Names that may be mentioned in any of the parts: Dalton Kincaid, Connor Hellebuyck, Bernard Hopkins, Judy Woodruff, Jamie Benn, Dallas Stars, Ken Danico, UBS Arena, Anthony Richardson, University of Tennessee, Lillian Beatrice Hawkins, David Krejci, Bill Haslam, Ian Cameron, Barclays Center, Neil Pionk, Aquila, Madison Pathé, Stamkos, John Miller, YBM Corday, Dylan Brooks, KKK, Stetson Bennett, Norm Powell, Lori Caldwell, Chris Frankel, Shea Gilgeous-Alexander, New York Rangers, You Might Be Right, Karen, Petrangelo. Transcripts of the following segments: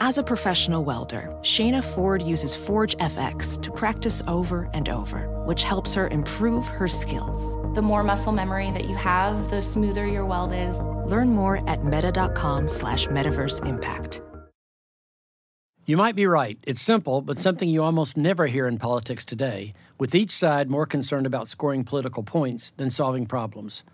As a professional welder, Shayna Ford uses Forge FX to practice over and over, which helps her improve her skills. The more muscle memory that you have, the smoother your weld is. Learn more at meta.com/metaverseimpact. You might be right. It's simple, but something you almost never hear in politics today, with each side more concerned about scoring political points than solving problems.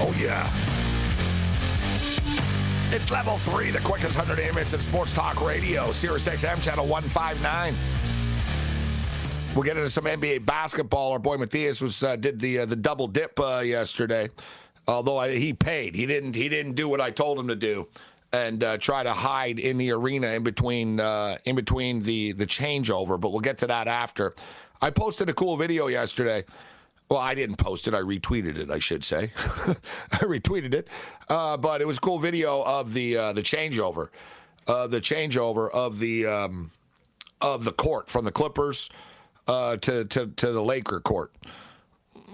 Oh, yeah. It's Level 3, the quickest 108 minutes of sports talk radio, Sirius XM, channel 159. We'll get into some NBA basketball. Our boy Matthias did the double dip yesterday, although he paid. He didn't do what I told him to do and try to hide in the arena in between the changeover, but we'll get to that after. I posted a cool video yesterday. Well, I didn't post it. I retweeted it, I should say. I retweeted it. But it was a cool video of the changeover of the court from the Clippers to the Laker court.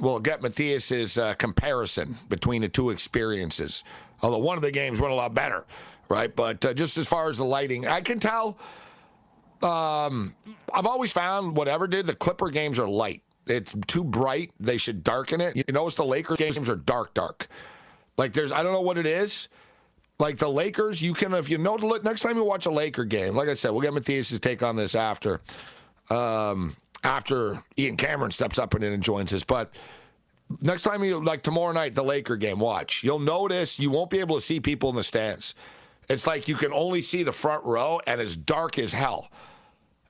We'll get Matthias's comparison between the two experiences. Although one of the games went a lot better, right? But just as far as the lighting, I can tell. I've always found the Clipper games are light. It's too bright. They should darken it. You notice the Lakers games are dark. Like I don't know what it is. Like the Lakers, next time you watch a Laker game, like I said, we'll get Matthias's take on this after Ian Cameron steps up and joins us. But next time tomorrow night, the Laker game, watch. You'll notice you won't be able to see people in the stands. It's like you can only see the front row and it's dark as hell.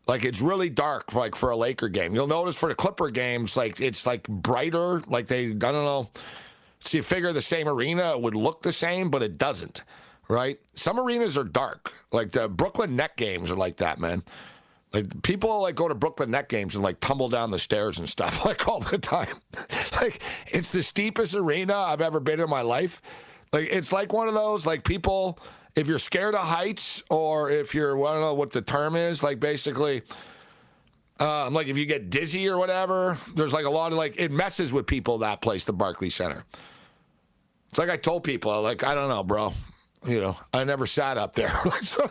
Like, it's really dark, like, for a Laker game. You'll notice for the Clipper games, like, it's, like, brighter. Like, I don't know. So you figure the same arena would look the same, but it doesn't, right? Some arenas are dark. Like, the Brooklyn Net games are like that, man. Like, people, like, go to Brooklyn Net games and, like, tumble down the stairs and stuff, like, all the time. Like, it's the steepest arena I've ever been in my life. Like, it's like one of those, like, people... If you're scared of heights or if you're, I don't know what the term is, like basically, like if you get dizzy or whatever, there's like a lot of like, it messes with people, that place, the Barclays Center. It's like I told people, like, I don't know, bro. You know, I never sat up there. So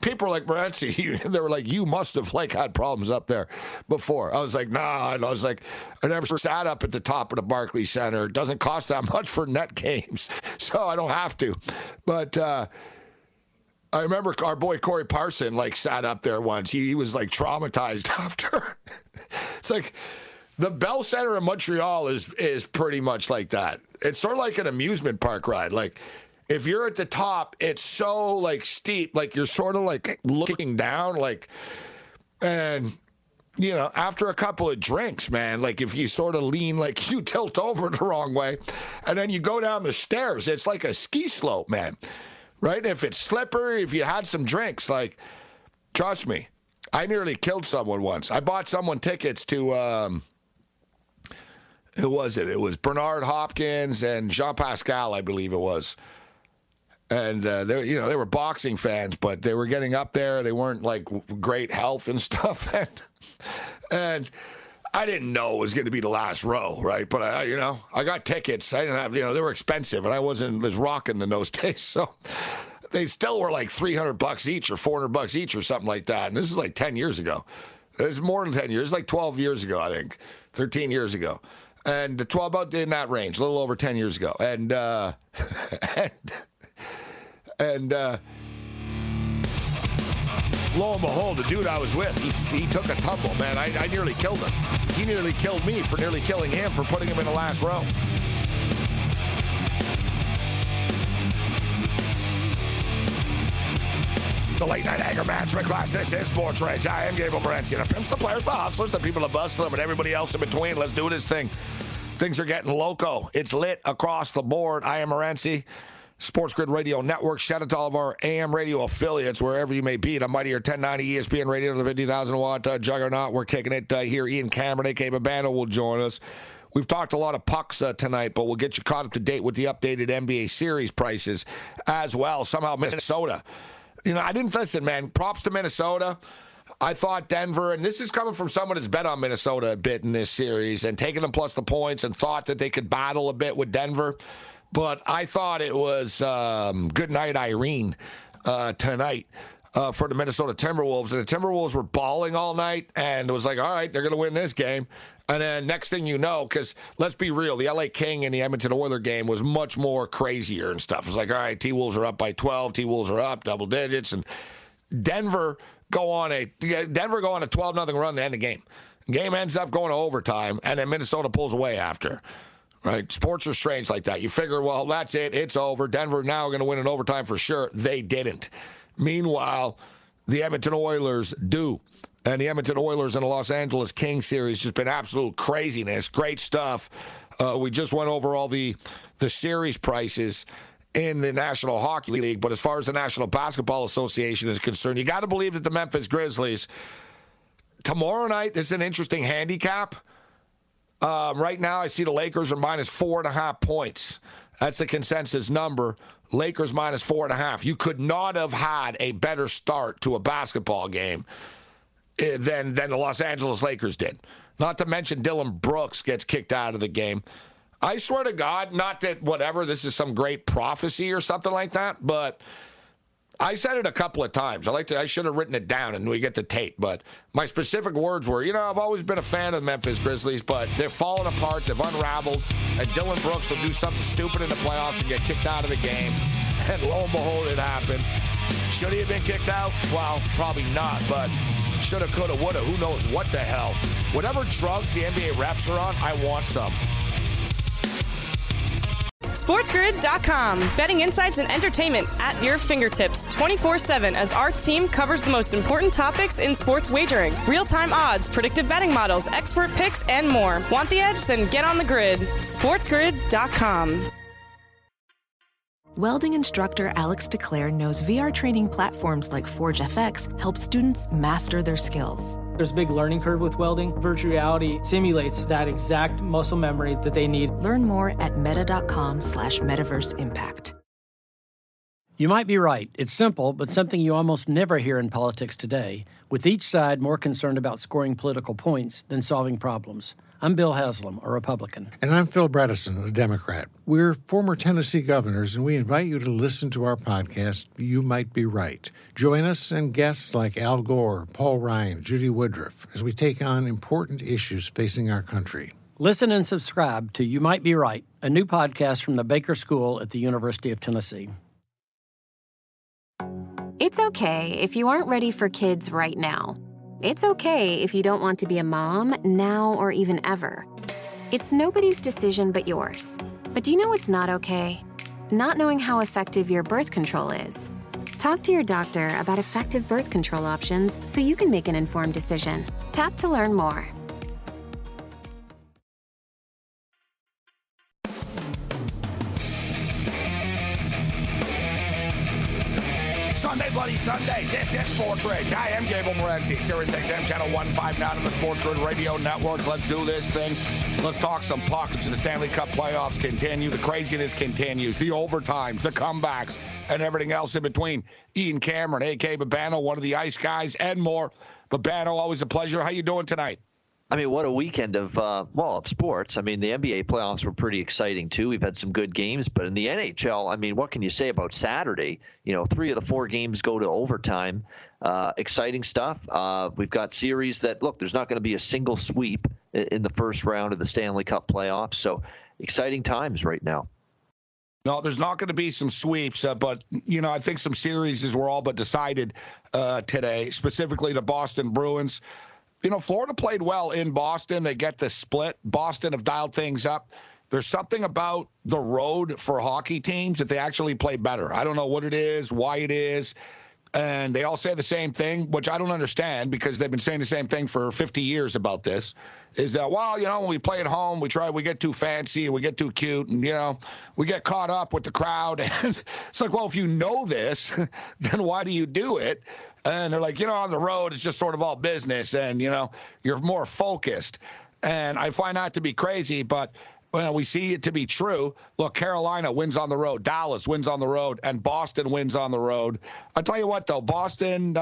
people are like, Morency, they were like, you must have like had problems up there before. I was like, nah. And I was like, I never sat up at the top of the Barclays Center. It doesn't cost that much for net games, so I don't have to. But, I remember our boy Corey Parson like sat up there once. He was like traumatized after. It's like the Bell Center in Montreal is pretty much like that. It's sort of like an amusement park ride. Like if you're at the top, it's so like steep, like you're sort of like looking down, like, and you know, after a couple of drinks, man, like if you sort of lean, like you tilt over the wrong way, and then you go down the stairs, it's like a ski slope, man. Right? If it's slippery, if you had some drinks, like, trust me, I nearly killed someone once. I bought someone tickets to, who was it? It was Bernard Hopkins and Jean Pascal, I believe it was. And, they were boxing fans, but they were getting up there. They weren't, like, great health and stuff. And I didn't know it was going to be the last row, right? But, I got tickets. I didn't have, they were expensive, and I wasn't as rocking in those days. So they still were like $300 each or $400 each or something like that. And this is like 10 years ago. It's more than 10 years. It's like 12 years ago, I think, 13 years ago. And the 12 out in that range, a little over 10 years ago. And, lo and behold, the dude I was with, he took a tumble, man. I nearly killed him. He nearly killed me for nearly killing him for putting him in the last row. The late night anger management class. This is Sports Rage. I am Gabe Morency. The pimps, the players, the hustlers, the people that bustle them, and everybody else in between. Let's do this thing. Things are getting loco. It's lit across the board. I am Morency. Sports Grid Radio Network. Shout out to all of our AM radio affiliates, wherever you may be. The mightier 1090 ESPN Radio, the 50,000-watt juggernaut. We're kicking it here. Ian Cameron, a.k.a. Babano, will join us. We've talked a lot of pucks tonight, but we'll get you caught up to date with the updated NBA series prices as well. Somehow Minnesota. You know, I didn't listen, man. Props to Minnesota. I thought Denver, and this is coming from someone that's bet on Minnesota a bit in this series and taking them plus the points and thought that they could battle a bit with Denver. But I thought it was good night, Irene, tonight for the Minnesota Timberwolves. And the Timberwolves were balling all night, and it was like, all right, they're going to win this game. And then next thing you know, because let's be real, the L.A. King and the Edmonton Oilers game was much more crazier and stuff. It's like, all right, T-Wolves are up by 12, T-Wolves are up double digits, and Denver go on a 12-0 run to end the game. Game ends up going to overtime, and then Minnesota pulls away after. Right, sports are strange like that. You figure, well, that's it. It's over. Denver now going to win in overtime for sure. They didn't. Meanwhile, the Edmonton Oilers do. And the Edmonton Oilers and the Los Angeles Kings series just been absolute craziness. Great stuff. We just went over all the series prices in the National Hockey League. But as far as the National Basketball Association is concerned, you got to believe that the Memphis Grizzlies, tomorrow night, this is an interesting handicap. Right now, I see the Lakers are minus 4.5 points. That's the consensus number. Lakers minus 4.5. You could not have had a better start to a basketball game than the Los Angeles Lakers did. Not to mention Dylan Brooks gets kicked out of the game. I swear to God, not that whatever, this is some great prophecy or something like that, but I said it a couple of times. I should have written it down and we get the tape, but my specific words were, you know, I've always been a fan of the Memphis Grizzlies, but they're falling apart, they've unraveled, and Dylan Brooks will do something stupid in the playoffs and get kicked out of the game. And lo and behold, it happened. Should he have been kicked out? Well, probably not, but shoulda, coulda, woulda, who knows what the hell. Whatever drugs the NBA refs are on, I want some. sportsgrid.com. Betting insights and entertainment at your fingertips 24/7 as our team covers the most important topics in sports wagering. Real-time odds, predictive betting models, expert picks, and more. Want the edge? Then get on the grid. sportsgrid.com. Welding instructor Alex DeClaire knows VR training platforms like Forge FX help students master their skills. There's a big learning curve with welding. Virtual reality simulates that exact muscle memory that they need. Learn more at meta.com/metaverseimpact. You might be right. It's simple, but something you almost never hear in politics today, with each side more concerned about scoring political points than solving problems. I'm Bill Haslam, a Republican. And I'm Phil Bredesen, a Democrat. We're former Tennessee governors, and we invite you to listen to our podcast, You Might Be Right. Join us and guests like Al Gore, Paul Ryan, Judy Woodruff, as we take on important issues facing our country. Listen and subscribe to You Might Be Right, a new podcast from the Baker School at the University of Tennessee. It's okay if you aren't ready for kids right now. It's okay if you don't want to be a mom now or even ever. It's nobody's decision but yours. But do you know what's not okay? Not knowing how effective your birth control is. Talk to your doctor about effective birth control options so you can make an informed decision. Tap to learn more. Sunday, bloody Sunday. This is Sports Rage. I am Gabe Morency, Sirius XM Channel 159 on the Sports Grid Radio Networks. Let's do this thing. Let's talk some pucks as the Stanley Cup playoffs continue. The craziness continues. The overtimes, the comebacks, and everything else in between. Ian Cameron, a.k.a. Babano, one of the ice guys, and more. Babano, always a pleasure. How you doing tonight? I mean, what a weekend of sports. I mean, the NBA playoffs were pretty exciting, too. We've had some good games. But in the NHL, I mean, what can you say about Saturday? You know, 3 of the 4 games go to overtime. Exciting stuff. We've got series that, look, there's not going to be a single sweep in the first round of the Stanley Cup playoffs. So exciting times right now. No, there's not going to be some sweeps, but, you know, I think some series were all but decided today, specifically the Boston Bruins. you know, Florida played well in Boston. They get the split. Boston have dialed things up. There's something about the road for hockey teams that they actually play better. I don't know what it is, why it is. And they all say the same thing, which I don't understand because they've been saying the same thing for 50 years about this, is that, well, you know, when we play at home, we get too fancy, we get too cute, and, you know, we get caught up with the crowd. And it's like, well, if you know this, then why do you do it? And they're like, you know, on the road, it's just sort of all business, and, you know, you're more focused. And I find that to be crazy, but well, we see it to be true. Look, Carolina wins on the road. Dallas wins on the road. And Boston wins on the road. I'll tell you what, though. Boston,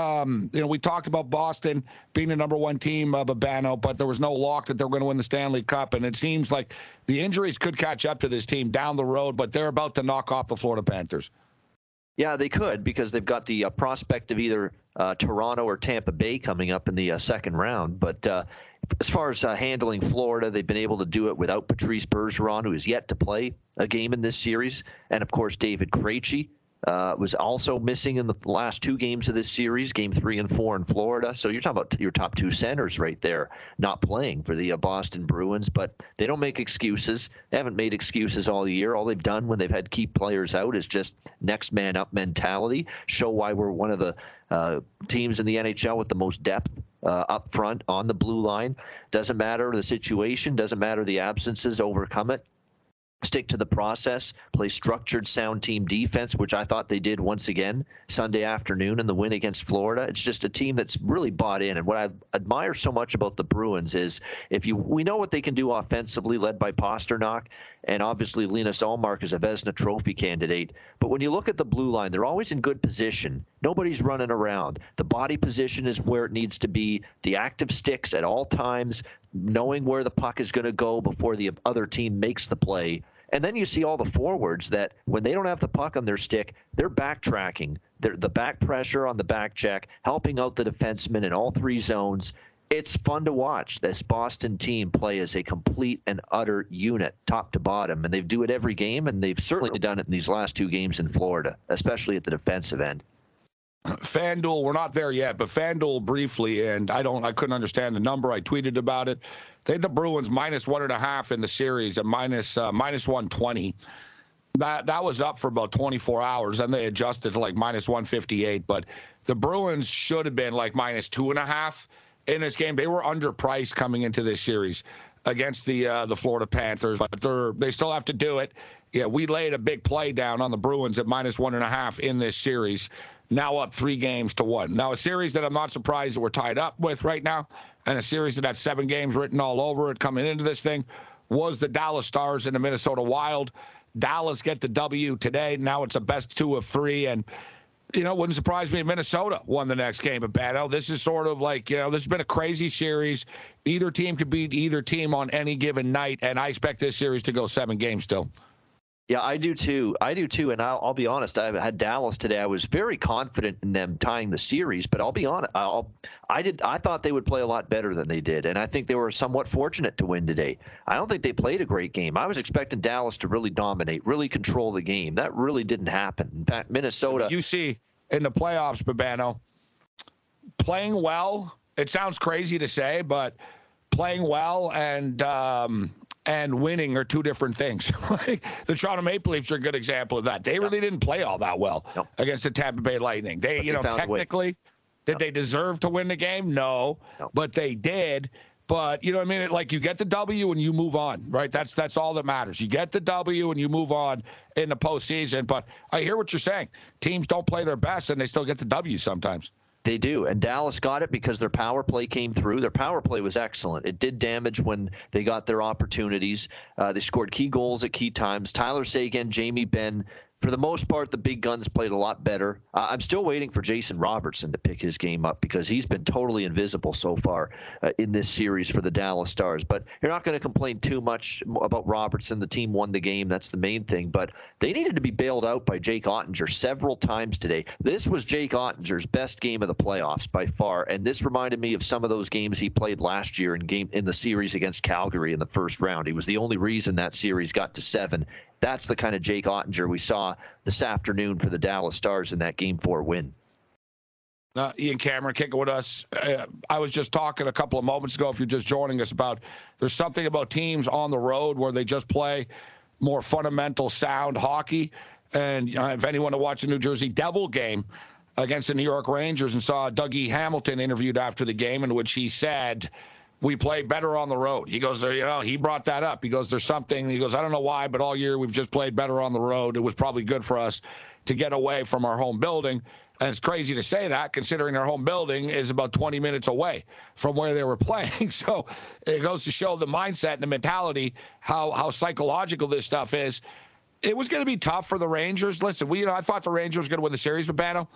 you know, we talked about Boston being the #1 team of Babano, but there was no lock that they were going to win the Stanley Cup. And it seems like the injuries could catch up to this team down the road, but they're about to knock off the Florida Panthers. Yeah, they could because they've got the prospect of either Toronto or Tampa Bay coming up in the second round. But as far as handling Florida, they've been able to do it without Patrice Bergeron, who is yet to play a game in this series. And, of course, David Krejci was also missing in the last two games of this series, game 3 and 4 in Florida. So you're talking about your top two centers right there not playing for the Boston Bruins. But they don't make excuses. They haven't made excuses all year. All they've done when they've had key players out is just next man up mentality, show why we're one of the teams in the NHL with the most depth. Up front on the blue line. Doesn't matter the situation, doesn't matter the absences, overcome it. Stick to the process, play structured, sound team defense, which I thought they did once again Sunday afternoon in the win against Florida. It's just a team that's really bought in. And what I admire so much about the Bruins is we know what they can do offensively, led by Pasternak, and obviously Linus Ullmark is a Vezina Trophy candidate. But when you look at the blue line, they're always in good position. Nobody's running around. The body position is where it needs to be. The active sticks at all times, knowing where the puck is going to go before the other team makes the play. And then you see all the forwards that when they don't have the puck on their stick, they're backtracking. The back pressure on the back check, helping out the defenseman in all three zones. It's fun to watch this Boston team play as a complete and utter unit, top to bottom. And they do it every game, and they've certainly done it in these last two games in Florida, especially at the defensive end. FanDuel, we're not there yet, but FanDuel briefly, and I couldn't understand the number. I tweeted about it. They had the Bruins -1.5 in the series at minus 120. That was up for about 24 hours, and they adjusted to like -158. But the Bruins should have been like -2.5 in this game. They were underpriced coming into this series against the Florida Panthers, but they still have to do it. Yeah, we laid a big play down on the Bruins at -1.5 in this series. Now up 3 games to 1. Now a series that I'm not surprised that we're tied up with right now, and a series that had 7 games written all over it coming into this thing, was the Dallas Stars and the Minnesota Wild. Dallas get the W today. Now it's a best 2 of 3, and, you know, it wouldn't surprise me if Minnesota won the next game at Battle. This is sort of like, you know, this has been a crazy series. Either team could beat either team on any given night, and I expect this series to go 7 games still. Yeah, I do too. And I'll be honest. I had Dallas today. I was very confident in them tying the series, but I'll be honest. I thought they would play a lot better than they did, and I think they were somewhat fortunate to win today. I don't think they played a great game. I was expecting Dallas to really dominate, really control the game. That really didn't happen. In fact, Minnesota. You see in the playoffs, Babano, playing well. It sounds crazy to say, but playing well and winning are two different things. The Toronto Maple Leafs are a good example of that. They really didn't play all that well against the Tampa Bay Lightning. They you know, technically, did they deserve to win the game? No, but they did. But, you know what I mean? Like, you get the W and you move on, right? That's all that matters. You get the W and you move on in the postseason. But I hear what you're saying. Teams don't play their best, and they still get the W sometimes. They do, and Dallas got it because their power play came through. Their power play was excellent. It did damage when they got their opportunities. They scored key goals at key times. Tyler Seguin, Jamie Benn. For the most part, the big guns played a lot better. I'm still waiting for Jason Robertson to pick his game up because he's been totally invisible so far in this series for the Dallas Stars. But you're not going to complain too much about Robertson. The team won the game. That's the main thing. But they needed to be bailed out by Jake Ottinger several times today. This was Jake Ottinger's best game of the playoffs by far, and this reminded me of some of those games he played last year in the series against Calgary in the first round. He was the only reason that series got to 7. That's the kind of Jake Ottinger we saw this afternoon for the Dallas Stars in that Game 4 win. Ian Cameron kicking with us. I was just talking a couple of moments ago, if you're just joining us, about there's something about teams on the road where they just play more fundamental sound hockey. And if anyone watched the New Jersey Devil game against the New York Rangers and saw Dougie Hamilton interviewed after the game, in which he said, we play better on the road. He goes, he brought that up. He goes, there's something. He goes, I don't know why, but all year we've just played better on the road. It was probably good for us to get away from our home building. And it's crazy to say that, considering our home building is about 20 minutes away from where they were playing. So it goes to show the mindset and the mentality, how psychological this stuff is. It was going to be tough for the Rangers. Listen, I thought the Rangers were going to win the series, Babano.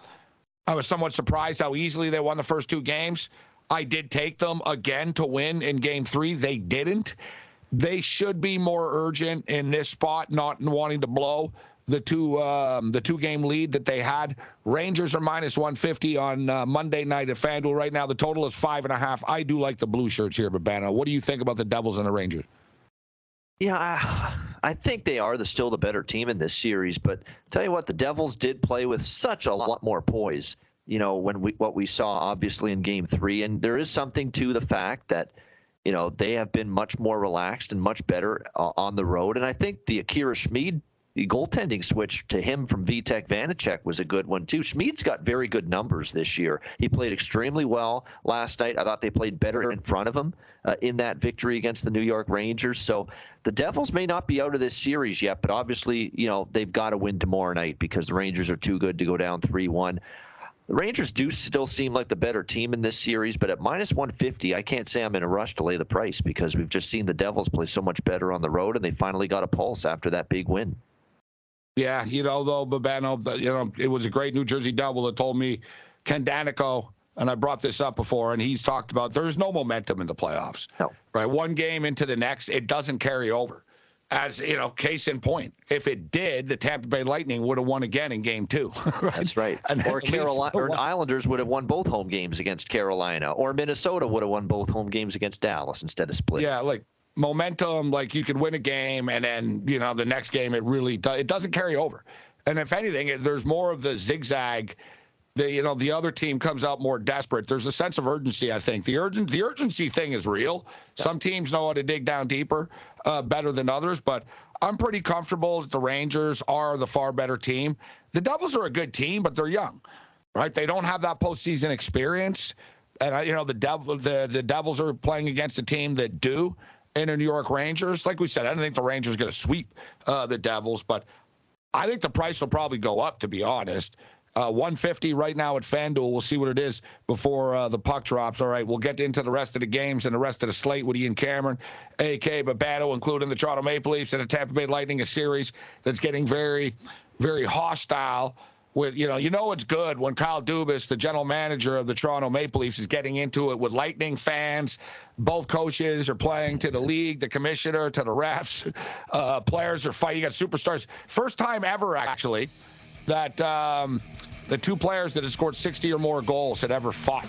I was somewhat surprised how easily they won the first two games. I did take them again to win in game three. They didn't. They should be more urgent in this spot, not wanting to blow the two-game lead that they had. Rangers are minus 150 on Monday night at FanDuel right now. The total is 5.5. I do like the blue shirts here, Babano. What do you think about the Devils and the Rangers? Yeah, I think they are still the better team in this series. But tell you what, the Devils did play with such a lot more poise. When what we saw obviously in game three, and there is something to the fact that, they have been much more relaxed and much better on the road. And I think the Akira Schmid, the goaltending switch to him from Vitek Vanacek, was a good one too. Schmid's got very good numbers this year. He played extremely well last night. I thought they played better in front of him in that victory against the New York Rangers. So the Devils may not be out of this series yet, but obviously, they've got to win tomorrow night because the Rangers are too good to go down 3-1. The Rangers do still seem like the better team in this series, but at minus 150, I can't say I'm in a rush to lay the price because we've just seen the Devils play so much better on the road, and they finally got a pulse after that big win. Yeah, though, Babano, it was a great New Jersey Devil that told me, Ken Danico, and I brought this up before, and he's talked about there's no momentum in the playoffs. No. Right? One game into the next, it doesn't carry over. As case in point, if it did, the Tampa Bay Lightning would have won again in game two. Right? That's right. Or Islanders would have won both home games against Carolina, or Minnesota would have won both home games against Dallas instead of split. Yeah, like momentum, like you could win a game and then, the next game, it really it doesn't carry over. And if anything, there's more of the zigzag. The other team comes out more desperate. There's a sense of urgency, I think. The urgency thing is real. Some teams know how to dig down deeper better than others, but I'm pretty comfortable that the Rangers are the far better team. The Devils are a good team, but they're young, right? They don't have that postseason experience. And, the Devils are playing against a team that do in the New York Rangers. Like we said, I don't think the Rangers are going to sweep the Devils, but I think the price will probably go up, to be honest. 150 right now at FanDuel. We'll see what it is before the puck drops. All right, we'll get into the rest of the games and the rest of the slate with Ian Cameron, a.k.a. Babano, including the Toronto Maple Leafs and the Tampa Bay Lightning, a series that's getting very, very hostile. With it's good when Kyle Dubas, the general manager of the Toronto Maple Leafs, is getting into it with Lightning fans. Both coaches are playing to the league, the commissioner, to the refs. Players are fighting. You got superstars. First time ever, actually, that the two players that had scored 60 or more goals had ever fought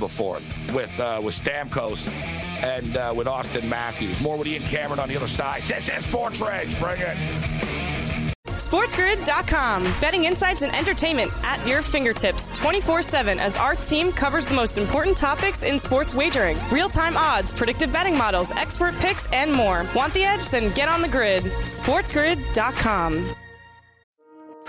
before, with Stamkos and with Austin Matthews. More with Ian Cameron on the other side. This is Sports Rage. Bring it. Sportsgrid.com. Betting insights and entertainment at your fingertips 24/7 as our team covers the most important topics in sports wagering. Real-time odds, predictive betting models, expert picks, and more. Want the edge? Then get on the grid. Sportsgrid.com.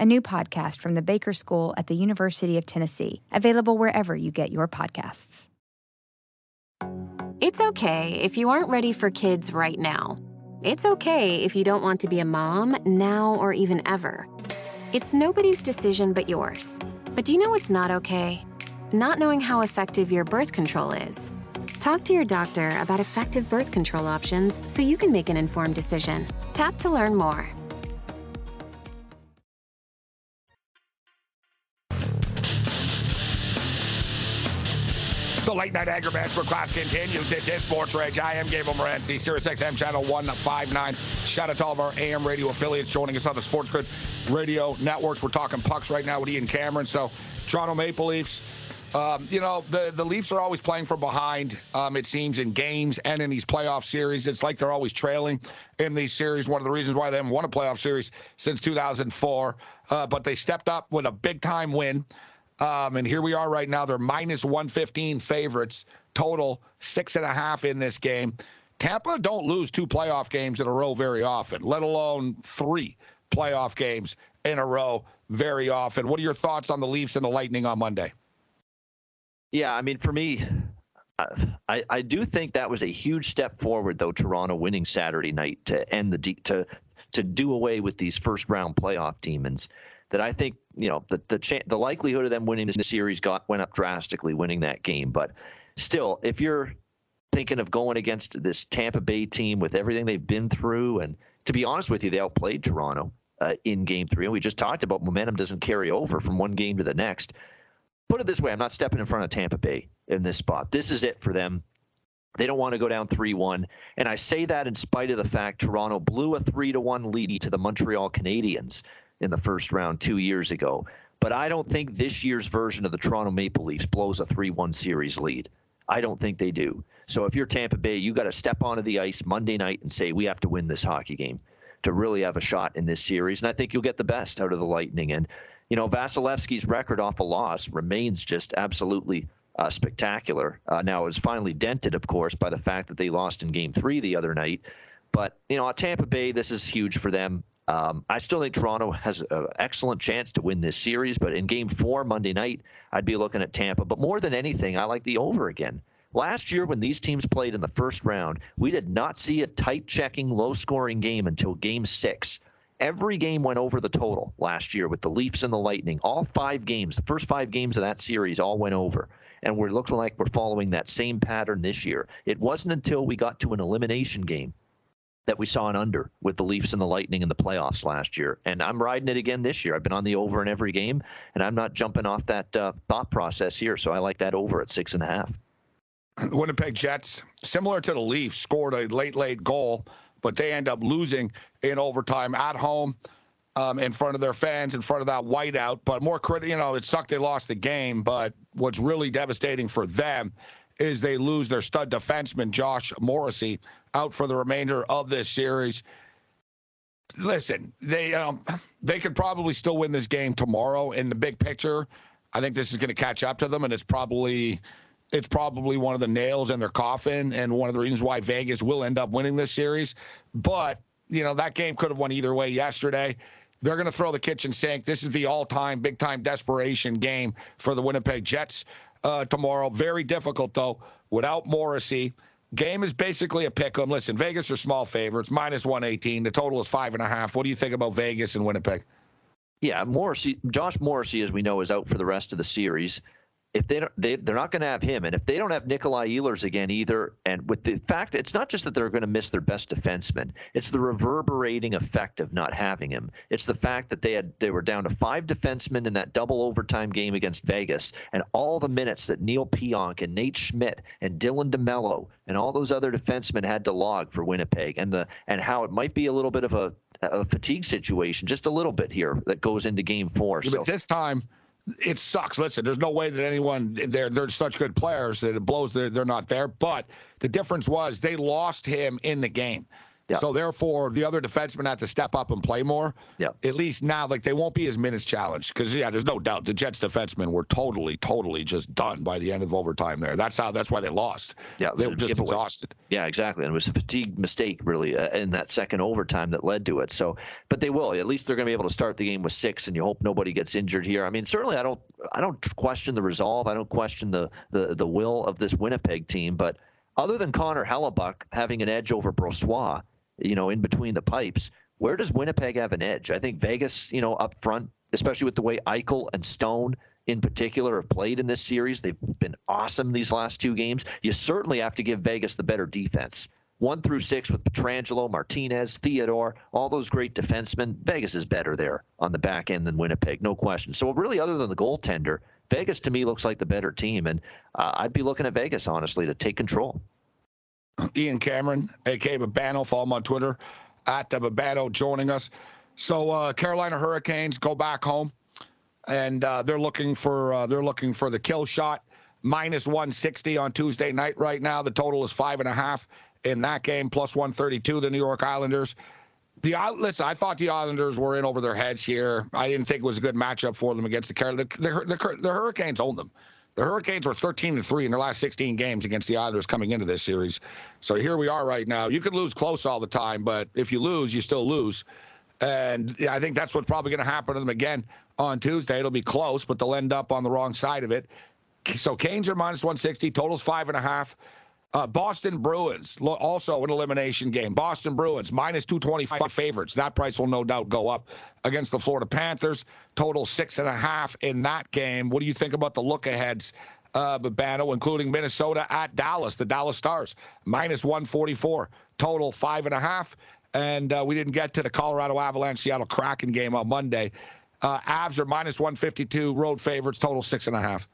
a new podcast from the Baker School at the University of Tennessee, available wherever you get your podcasts. It's okay if you aren't ready for kids right now. It's okay if you don't want to be a mom now or even ever. It's nobody's decision but yours. But do you know what's not okay? Not knowing how effective your birth control is. Talk to your doctor about effective birth control options so you can make an informed decision. Tap to learn more. The late night anger management class continues. This is Sports Rage. I am Gabe Morency, Sirius XM channel 159. Shout out to all of our AM radio affiliates joining us on the Sports Grid radio networks. We're talking pucks right now with Ian Cameron. So, Toronto Maple Leafs. The Leafs are always playing from behind, it seems, in games and in these playoff series. It's like they're always trailing in these series. One of the reasons why they haven't won a playoff series since 2004. But they stepped up with a big-time win. And here we are right now. They're minus 115 favorites, total 6.5 in this game. Tampa don't lose two playoff games in a row very often, let alone three playoff games in a row very often. What are your thoughts on the Leafs and the Lightning on Monday? Yeah, I mean, for me, I do think that was a huge step forward, though, Toronto winning Saturday night to end to do away with these first round playoff demons. That I think, you know, the likelihood of them winning this series went up drastically, winning that game. But still, if you're thinking of going against this Tampa Bay team with everything they've been through, and to be honest with you, they outplayed Toronto in Game 3, and we just talked about momentum doesn't carry over from one game to the next. Put it this way, I'm not stepping in front of Tampa Bay in this spot. This is it for them. They don't want to go down 3-1. And I say that in spite of the fact Toronto blew a 3-1 lead to the Montreal Canadiens in the first round 2 years ago. But I don't think this year's version of the Toronto Maple Leafs blows a 3-1 series lead. I don't think they do. So if you're Tampa Bay, you got to step onto the ice Monday night and say, we have to win this hockey game to really have a shot in this series. And I think you'll get the best out of the Lightning. And you know, Vasilevsky's record off a loss remains just absolutely spectacular. Now, it was finally dented, of course, by the fact that they lost in Game 3 the other night. But, you know, at Tampa Bay, this is huge for them. I still think Toronto has an excellent chance to win this series. But in Game 4 Monday night, I'd be looking at Tampa. But more than anything, I like the over again. Last year, when these teams played in the first round, we did not see a tight-checking, low-scoring game until Game 6. Every game went over the total last year with the Leafs and the Lightning. All 5 games, the first 5 games of that series all went over. And we're looking like we're following that same pattern this year. It wasn't until we got to an elimination game that we saw an under with the Leafs and the Lightning in the playoffs last year. And I'm riding it again this year. I've been on the over in every game, and I'm not jumping off that thought process here. So I like that over at 6.5. Winnipeg Jets, similar to the Leafs, scored a late goal, but they end up losing in overtime at home in front of their fans, in front of that whiteout. But more critical, you know, it sucked they lost the game, but what's really devastating for them is they lose their stud defenseman, Josh Morrissey, out for the remainder of this series. Listen, they could probably still win this game tomorrow. In the big picture, I think this is going to catch up to them, and it's probably one of the nails in their coffin and one of the reasons why Vegas will end up winning this series. But, you know, that game could have went either way yesterday. They're going to throw the kitchen sink. This is the all-time, big-time desperation game for the Winnipeg Jets tomorrow. Very difficult, though, without Morrissey. Game is basically a pick 'em. Listen, Vegas are small favorites, minus 118. The total is 5.5. What do you think about Vegas and Winnipeg? Yeah, Josh Morrissey, as we know, is out for the rest of the series. If they're not going to have him, and if they don't have Nikolai Ehlers again either, and with the fact it's not just that they're going to miss their best defenseman, it's the reverberating effect of not having him. It's the fact that they were down to 5 defensemen in that double overtime game against Vegas, and all the minutes that Neil Pionk and Nate Schmidt and Dylan DeMello and all those other defensemen had to log for Winnipeg, and how it might be a little bit of a fatigue situation, just a little bit here that goes into Game 4. Yeah, so, but this time, it sucks. Listen, there's no way that anyone, they're such good players that it blows that they're not there. But the difference was they lost him in the game. Yeah. So, therefore, the other defensemen have to step up and play more. Yeah. At least now, like, they won't be as minutes challenged because, yeah, there's no doubt the Jets defensemen were totally just done by the end of overtime there. That's why they lost. Yeah, they were just exhausted. Yeah, exactly. And it was a fatigue mistake, really, in that second overtime that led to it. So, but they will. At least they're going to be able to start the game with 6, and you hope nobody gets injured here. I mean, certainly I don't question the resolve. I don't question the will of this Winnipeg team, but other than Connor Hellebuyck having an edge over Brossoit, you know, in between the pipes, where does Winnipeg have an edge? I think Vegas, you know, up front, especially with the way Eichel and Stone in particular have played in this series. They've been awesome these last two games. You certainly have to give Vegas the better defense. 1 through 6 with Petrangelo, Martinez, Theodore, all those great defensemen. Vegas is better there on the back end than Winnipeg, no question. So really, other than the goaltender, Vegas to me looks like the better team, and I'd be looking at Vegas, honestly, to take control. Ian Cameron, a.k.a. Babano, follow him on Twitter, at Babano, joining us. So Carolina Hurricanes go back home, and they're looking for the kill shot. -160 on Tuesday night right now. The total is 5.5. In that game, +132, the New York Islanders. Listen, I thought the Islanders were in over their heads here. I didn't think it was a good matchup for them against the Carolina. The Hurricanes owned them. The Hurricanes were 13-3 in their last 16 games against the Islanders coming into this series. So here we are right now. You could lose close all the time, but if you lose, you still lose. And I think that's what's probably going to happen to them again on Tuesday. It'll be close, but they'll end up on the wrong side of it. So Canes are -160, total's 5.5. Boston Bruins, also an elimination game. Boston Bruins, -225 favorites. That price will no doubt go up against the Florida Panthers. Total 6.5 in that game. What do you think about the look-aheads, Babano, including Minnesota at Dallas, the Dallas Stars, -144, total 5.5. And we didn't get to the Colorado Avalanche, Seattle Kraken game on Monday. Avs are -152, road favorites, total 6.5.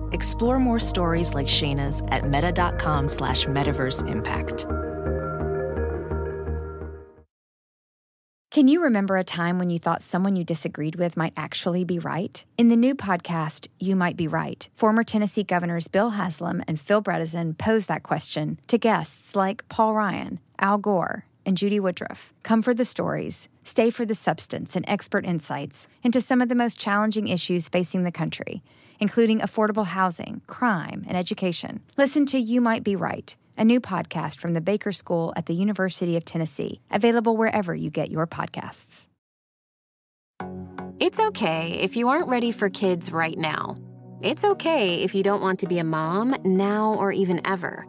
Explore more stories like Shayna's at meta.com/metaverse impact. Can you remember a time when you thought someone you disagreed with might actually be right? In the new podcast, You Might Be Right, former Tennessee governors Bill Haslam and Phil Bredesen pose that question to guests like Paul Ryan, Al Gore, and Judy Woodruff. Come for the stories, stay for the substance and expert insights into some of the most challenging issues facing the country, including affordable housing, crime, and education. Listen to You Might Be Right, a new podcast from the Baker School at the University of Tennessee, available wherever you get your podcasts. It's okay if you aren't ready for kids right now. It's okay if you don't want to be a mom now or even ever.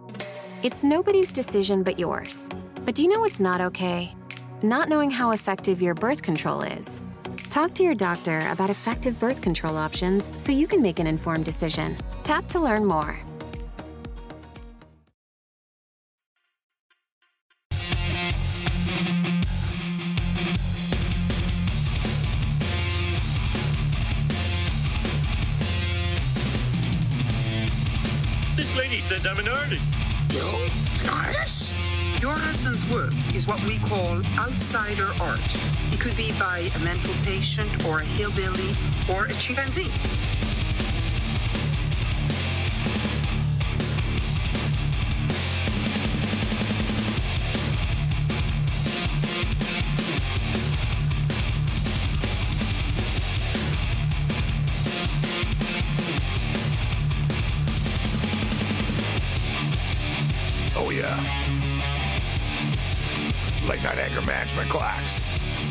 It's nobody's decision but yours. But do you know what's not okay? Not knowing how effective your birth control is. Talk to your doctor about effective birth control options so you can make an informed decision. Tap to learn more. Said I'm an artist. You're an artist? Your husband's work is what we call outsider art. It could be by a mental patient or a hillbilly or a chimpanzee.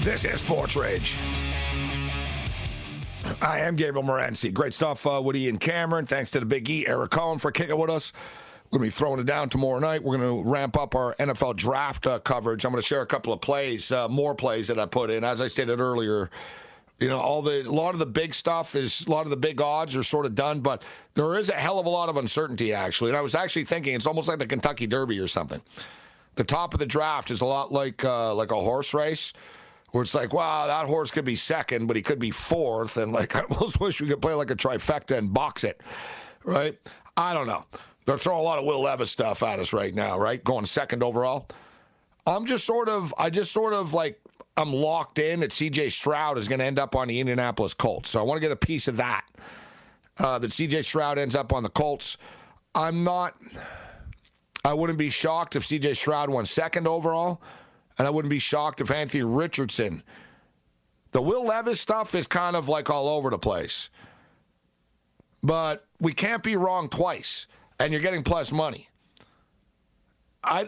This is Sports Rage. I am Gabriel Morency. Great stuff with Ian Cameron. Thanks to the Big E, Eric Cohen, for kicking with us. We're going to be throwing it down tomorrow night. We're going to ramp up our NFL draft coverage. I'm going to share a couple of plays, more plays that I put in. As I stated earlier, you know, a lot of the big odds are sort of done, but there is a hell of a lot of uncertainty, actually. And I was actually thinking it's almost like the Kentucky Derby or something. The top of the draft is a lot like a horse race, where it's like, wow, that horse could be second, but he could be fourth. And like, I almost wish we could play like a trifecta and box it, right? I don't know. They're throwing a lot of Will Levis stuff at us right now, right? Going second overall. I'm locked in that C.J. Stroud is going to end up on the Indianapolis Colts. So I want to get a piece of that, that C.J. Stroud ends up on the Colts. I wouldn't be shocked if C.J. Stroud won second overall, and I wouldn't be shocked if Anthony Richardson. The Will Levis stuff is kind of like all over the place. But we can't be wrong twice, and you're getting plus money. I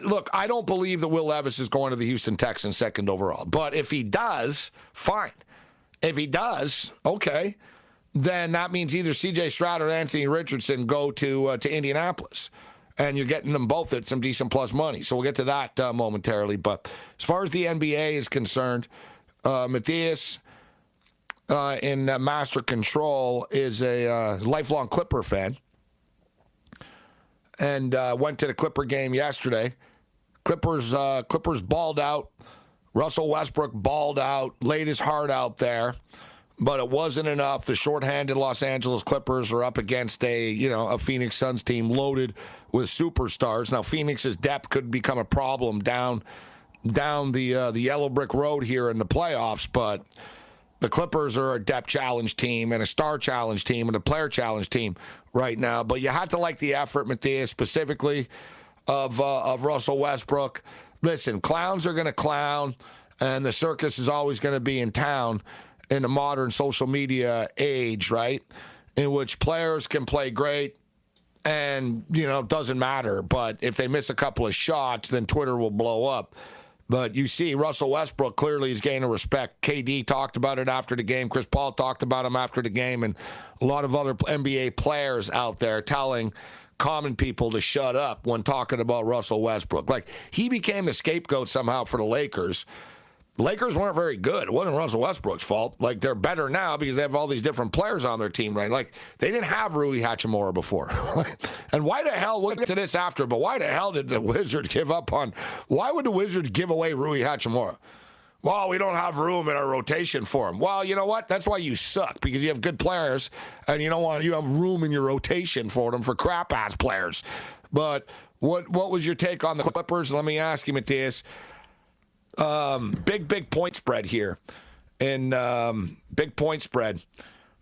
don't believe that Will Levis is going to the Houston Texans second overall. But if he does, fine. If he does, okay, then that means either C.J. Stroud or Anthony Richardson go to Indianapolis. And you're getting them both at some decent plus money. So we'll get to that momentarily. But as far as the NBA is concerned, Matthias in Master Control is a lifelong Clipper fan. And went to the Clipper game yesterday. Clippers balled out. Russell Westbrook balled out, laid his heart out there, but it wasn't enough. The shorthanded Los Angeles Clippers are up against a Phoenix Suns team loaded with superstars. Now Phoenix's depth could become a problem down the yellow brick road here in the playoffs, but the Clippers are a depth challenge team and a star challenge team and a player challenge team right now. But you have to like the effort, Matthias, specifically of Russell Westbrook. Listen, clowns are going to clown, and the circus is always going to be in town in the modern social media age, right, in which players can play great and, it doesn't matter. But if they miss a couple of shots, then Twitter will blow up. But you see, Russell Westbrook clearly is gaining respect. KD talked about it after the game. Chris Paul talked about him after the game. And a lot of other NBA players out there telling common people to shut up when talking about Russell Westbrook. Like, he became the scapegoat somehow for the Lakers. The Lakers weren't very good. It wasn't Russell Westbrook's fault. Like, they're better now because they have all these different players on their team, right? Like, they didn't have Rui Hachimura before. And why the hell, we'll get to this after, but why the hell did the Wizards why would the Wizards give away Rui Hachimura? Well, we don't have room in our rotation for him. Well, you know what? That's why you suck, because you have good players, and you have room in your rotation for them for crap-ass players. But what was your take on the Clippers? Let me ask you, Matthias. Big point spread here, and big point spread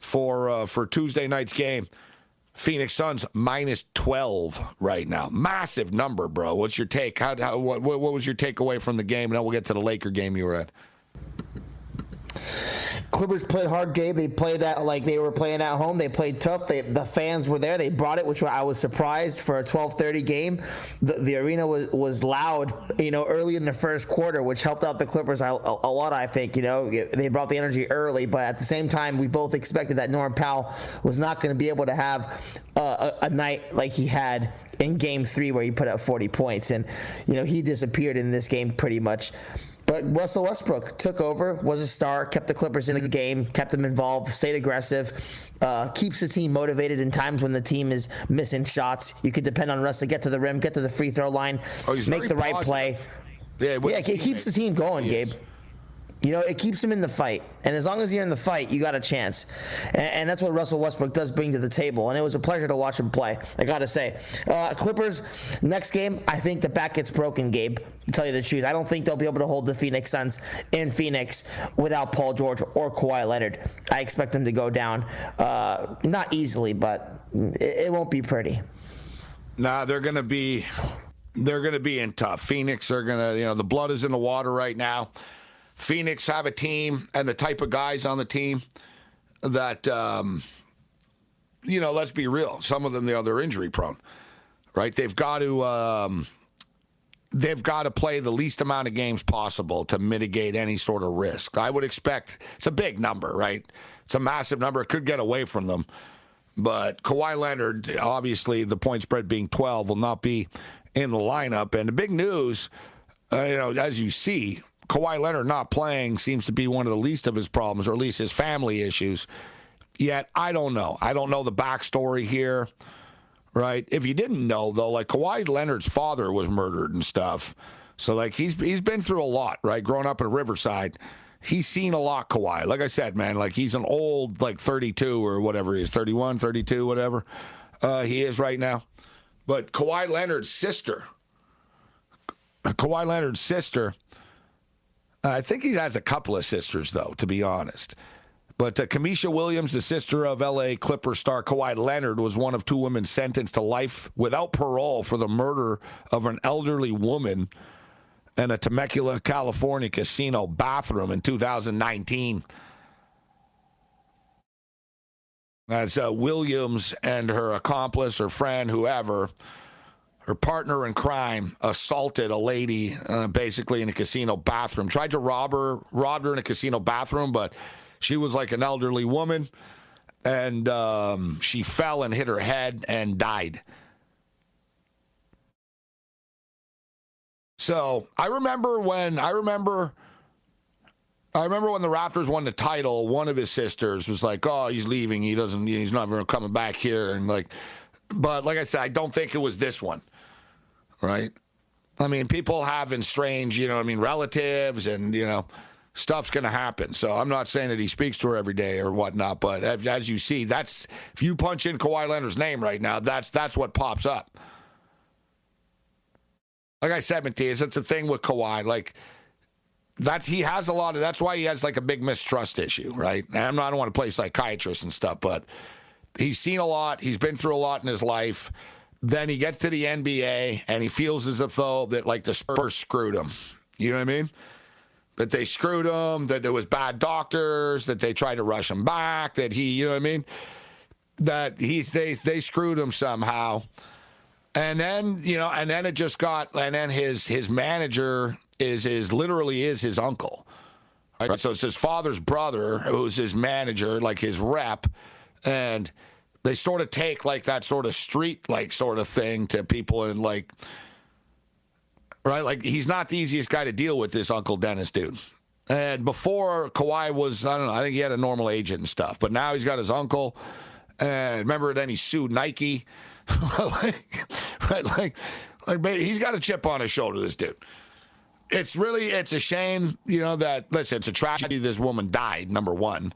for Tuesday night's game. Phoenix Suns minus 12 right now. Massive number, bro. What's your take? What was your takeaway from the game? Now we'll get to the Laker game you were at. Clippers played hard, Gabe. They played that like they were playing at home. They played tough. The fans were there. They brought it, which I was surprised for a 12:30 game. The arena was loud, early in the first quarter, which helped out the Clippers a lot, I think. They brought the energy early, but at the same time, we both expected that Norm Powell was not going to be able to have a night like he had in Game 3 where he put up 40 points. And, he disappeared in this game pretty much. But Russell Westbrook took over, was a star, kept the Clippers in the game, kept them involved, stayed aggressive, keeps the team motivated in times when the team is missing shots. You could depend on Russ to get to the rim, get to the free throw line, make the right play. Yeah, it keeps the team going, Gabe. It keeps them in the fight. And as long as you're in the fight, you got a chance. And that's what Russell Westbrook does bring to the table. And it was a pleasure to watch him play, I got to say. Clippers, next game, I think the back gets broken, Gabe, to tell you the truth. I don't think they'll be able to hold the Phoenix Suns in Phoenix without Paul George or Kawhi Leonard. I expect them to go down, not easily, but it won't be pretty. Nah, they're going to be in tough. Phoenix are going to, the blood is in the water right now. Phoenix have a team and the type of guys on the team that, let's be real. Some of them, they're injury prone, right? They've got to play the least amount of games possible to mitigate any sort of risk. I would expect it's a big number, right? It's a massive number. It could get away from them, but Kawhi Leonard, obviously the point spread being 12, will not be in the lineup. And the big news, as you see, Kawhi Leonard not playing seems to be one of the least of his problems, or at least his family issues. Yet, I don't know. I don't know the backstory here, right? If you didn't know, though, like Kawhi Leonard's father was murdered and stuff. So, like, he's been through a lot, right? Growing up in Riverside, he's seen a lot, Kawhi. Like I said, man, like he's an old, like 32 or whatever he is, 31, 32, whatever he is right now. But Kawhi Leonard's sister, I think he has a couple of sisters, though, to be honest. But Kamisha Williams, the sister of L.A. Clipper star Kawhi Leonard, was one of two women sentenced to life without parole for the murder of an elderly woman in a Temecula, California casino bathroom in 2019. That's Williams and her accomplice or friend, whoever, her partner in crime, assaulted a lady basically in a casino bathroom. Tried to rob her in a casino bathroom, but she was like an elderly woman, and she fell and hit her head and died. So I remember when the Raptors won the title, one of his sisters was like, "Oh, he's leaving. He's not ever coming back here." And like, but like I said, I don't think it was this one, right? I mean, people having strange, relatives, and stuff's going to happen. So I'm not saying that he speaks to her every day or whatnot, but as you see, that's, if you punch in Kawhi Leonard's name right now, that's what pops up. Like I said, Matthias, that's the thing with Kawhi. Like, that's why he has like a big mistrust issue, right? And I don't want to play psychiatrist and stuff, but he's seen a lot. He's been through a lot in his life. Then he gets to the NBA and he feels as if though that like the Spurs screwed him. You know what I mean? That they screwed him, that there was bad doctors, that they tried to rush him back, that he, that they screwed him somehow. And then, it just got, and then his manager is literally his uncle. Right? So it's his father's brother who's his manager, like his rep. And they sort of take like that sort of street, like sort of thing to people and like, right? Like, he's not the easiest guy to deal with, this Uncle Dennis dude. And before, Kawhi was, I don't know, I think he had a normal agent and stuff. But now he's got his uncle. And remember, then he sued Nike. Like, he's got a chip on his shoulder, this dude. It's a shame, it's a tragedy this woman died, number one.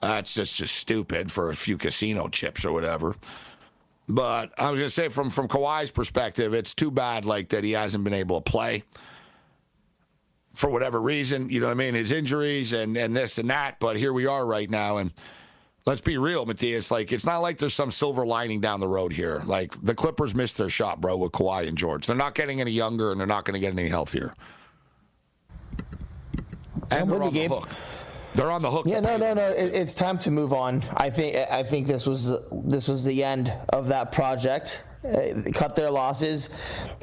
That's just stupid for a few casino chips or whatever. But I was going to say, from Kawhi's perspective, it's too bad, like, that he hasn't been able to play for whatever reason, his injuries and this and that, but here we are right now, and let's be real, Matthias, like, it's not like there's some silver lining down the road here. Like, the Clippers missed their shot, bro, with Kawhi and George. They're not getting any younger, and they're not going to get any healthier. And they're on the hook. They're on the hook. Yeah, no. It's time to move on. I think this was the end of that project. They cut their losses,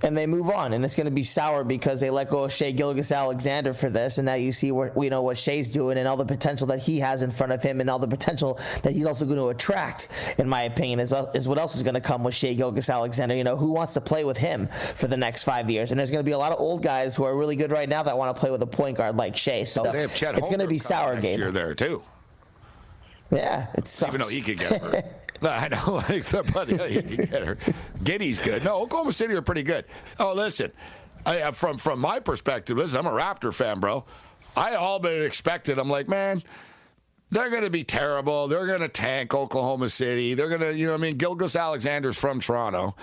and they move on. And it's going to be sour because they let go of Shea Gilgeous-Alexander for this, and now you see what Shea's doing and all the potential that he has in front of him and all the potential that he's also going to attract, in my opinion, is what else is going to come with Shea Gilgeous-Alexander. Who wants to play with him for the next 5 years? And there's going to be a lot of old guys who are really good right now that want to play with a point guard like Shea. So they have Chet Holmgren going to be sour, Gabe. You're there, too. Yeah, it sucks. Even though he could get hurt. I know, but you can get her. Giddy's good. No, Oklahoma City are pretty good. Oh, listen, from my perspective, I'm a Raptor fan, bro. I all but expected. I'm like, man, they're going to be terrible. They're going to tank Oklahoma City. They're going to, Gilgeous-Alexander's from Toronto,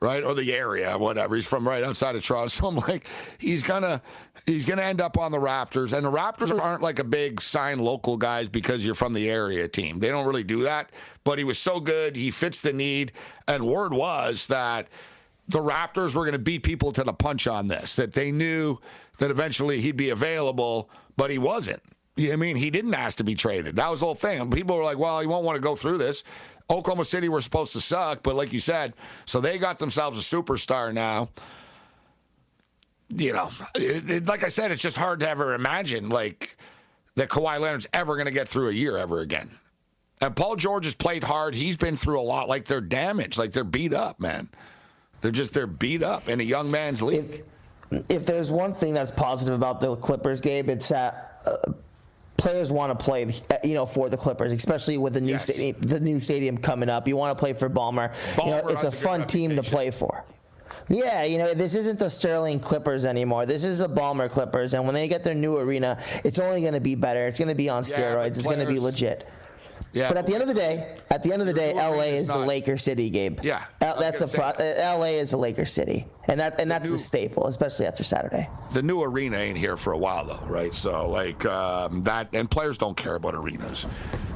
right, or the area, whatever. He's from right outside of Toronto. So I'm like, he's gonna end up on the Raptors, and the Raptors aren't like a big sign local guys because you're from the area team. They don't really do that. But he was so good, he fits the need. And word was that the Raptors were going to beat people to the punch on this. That they knew that eventually he'd be available, but he wasn't. I mean, he didn't ask to be traded. That was the whole thing. People were like, "Well, he won't want to go through this." Oklahoma City were supposed to suck, but like you said, so they got themselves a superstar now. Like I said, it's just hard to ever imagine, like, that Kawhi Leonard's ever going to get through a year ever again. And Paul George has played hard. He's been through a lot. Like, they're damaged. Like, they're beat up, man. They're beat up in a young man's league. If there's one thing that's positive about the Clippers, Gabe, it's that players want to play, for the Clippers, especially with the new stadium coming up. You want to play for Ballmer. It's a fun team to play for. Yeah, you know, this isn't the Sterling Clippers anymore. This is the Ballmer Clippers, and when they get their new arena, it's only going to be better. It's going to be on steroids. It's going to be legit. Yeah, but at the end of the day, LA is the Laker City, Gabe. Yeah, LA is the Laker City, and that's a staple, especially after Saturday. The new arena ain't here for a while, though, right? So, like that, and players don't care about arenas.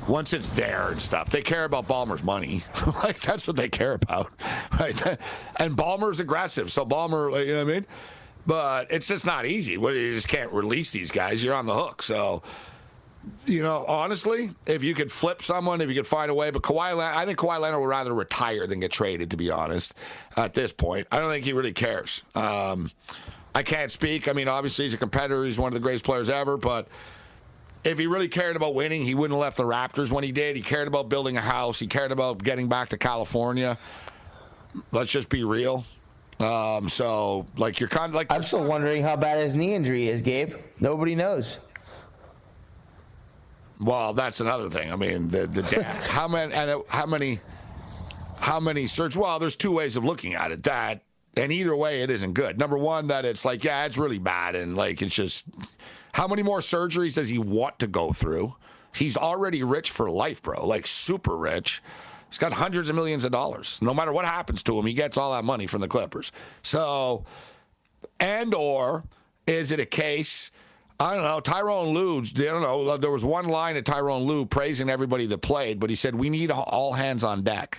Once it's there and stuff, they care about Ballmer's money. Like that's what they care about, right? And Ballmer's aggressive, so Ballmer, like, you know what I mean? But it's just not easy. You just can't release these guys. You're on the hook, so. You know, honestly, if you could flip someone, if you could find a way, but I think Kawhi Leonard would rather retire than get traded, to be honest, at this point. I don't think he really cares. I can't speak. I mean, obviously, he's a competitor. He's one of the greatest players ever, but if he really cared about winning, he wouldn't have left the Raptors when he did. He cared about building a house. He cared about getting back to California. Let's just be real. So, like, you're kind of like... I'm still wondering how bad his knee injury is, Gabe. Nobody knows. Well, that's another thing. I mean, the how many surgeries? Well, there's two ways of looking at it. That and either way, it isn't good. Number one, that it's like, yeah, it's really bad, and like it's just how many more surgeries does he want to go through? He's already rich for life, bro. Like super rich. He's got hundreds of millions of dollars. No matter what happens to him, he gets all that money from the Clippers. So, and or is it a case? I don't know. Tyrone Lue, there was one line of Tyrone Lue praising everybody that played, but he said, we need all hands on deck.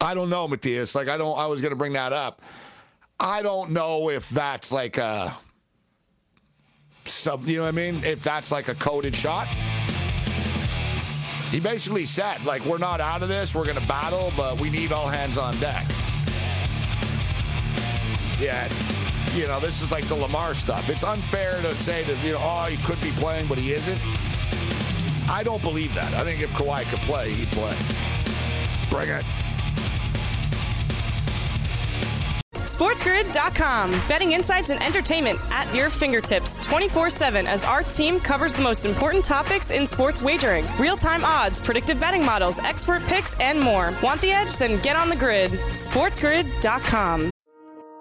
I don't know, Matthias. Like, I was going to bring that up. I don't know if that's like you know what I mean? If that's like a coded shot. He basically said, like, we're not out of this. We're going to battle, but we need all hands on deck. Yeah. You know, this is like the Lamar stuff. It's unfair to say that, you know, he could be playing, but he isn't. I don't believe that. I think if Kawhi could play, he'd play. Bring it. Sportsgrid.com. Betting insights and entertainment at your fingertips 24/7 as our team covers the most important topics in sports wagering. Real-time odds, predictive betting models, expert picks, and more. Want the edge? Then get on the grid. Sportsgrid.com.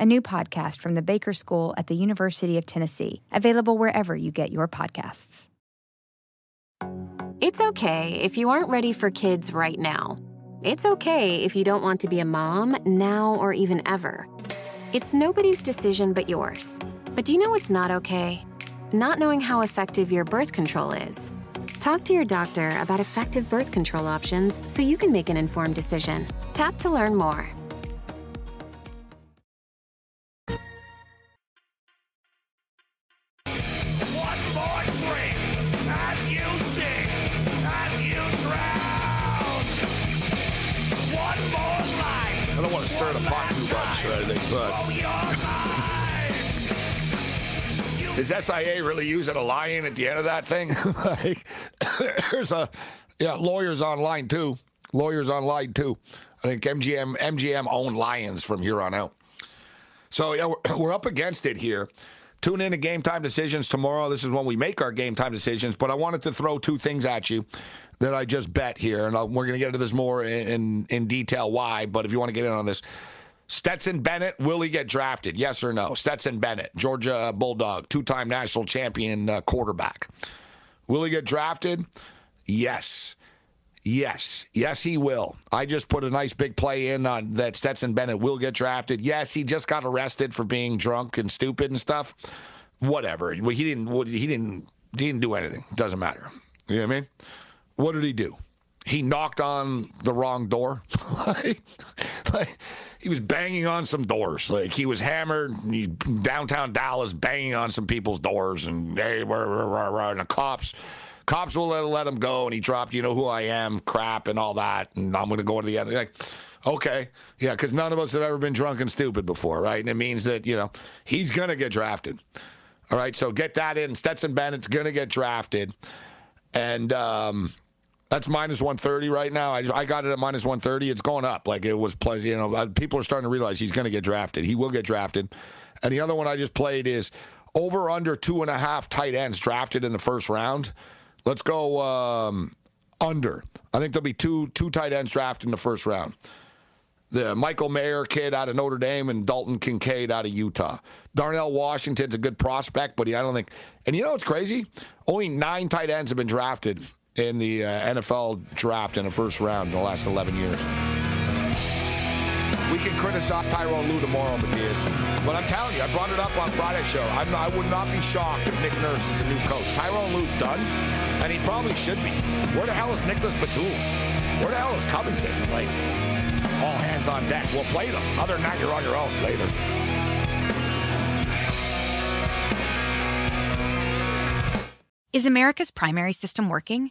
a new podcast from the Baker School at the University of Tennessee, available wherever you get your podcasts. It's okay if you aren't ready for kids right now. It's okay if you don't want to be a mom now or even ever. It's nobody's decision but yours. But do you know what's not okay? Not knowing how effective your birth control is. Talk to your doctor about effective birth control options so you can make an informed decision. Tap to learn more. Does SIA really use it a lie-in at the end of that thing? Like, there's lawyers online too. Lawyers online too. I think MGM owned Lions from here on out. So yeah, we're up against it here. Tune in to Game Time Decisions tomorrow. This is when we make our Game Time decisions. But I wanted to throw two things at you that I just bet here, and we're going to get into this more in detail why. But if you want to get in on this. Stetson Bennett, will he get drafted? Yes or no? Stetson Bennett, Georgia Bulldog, two-time national champion quarterback. Will he get drafted? Yes. Yes. Yes, he will. I just put a nice big play in on that Stetson Bennett will get drafted. Yes, he just got arrested for being drunk and stupid and stuff. whatever. He didn't do anything. Doesn't matter. You know what I mean? What did he do? He knocked on the wrong door. like he was banging on some doors. Like he was hammered. He's downtown Dallas banging on some people's doors, and hey, and the cops will let him go. And he dropped, you know who I am, crap, and all that. And I'm going to go to the end. Like, okay, yeah, because none of us have ever been drunk and stupid before, right? And it means that he's going to get drafted. All right, so get that in. Stetson Bennett's going to get drafted, and that's -130 right now. I got it at -130. It's going up. Like it was, people are starting to realize he's going to get drafted. He will get drafted. And the other one I just played is over under 2.5 tight ends drafted in the first round. Let's go under. I think there'll be two tight ends drafted in the first round. The Michael Mayer kid out of Notre Dame and Dalton Kincaid out of Utah. Darnell Washington's a good prospect, but I don't think. And you know what's crazy? Only 9 tight ends have been drafted in the NFL draft in the first round in the last 11 years. We can criticize Tyronn Lue tomorrow, Matthias. But I'm telling you, I brought it up on Friday's show. I would not be shocked if Nick Nurse is a new coach. Tyronn Lue's done, and he probably should be. Where the hell is Nicholas Batum? Where the hell is Covington? Like, all hands on deck. We'll play them. Other than that, you're on your own later. Is America's primary system working?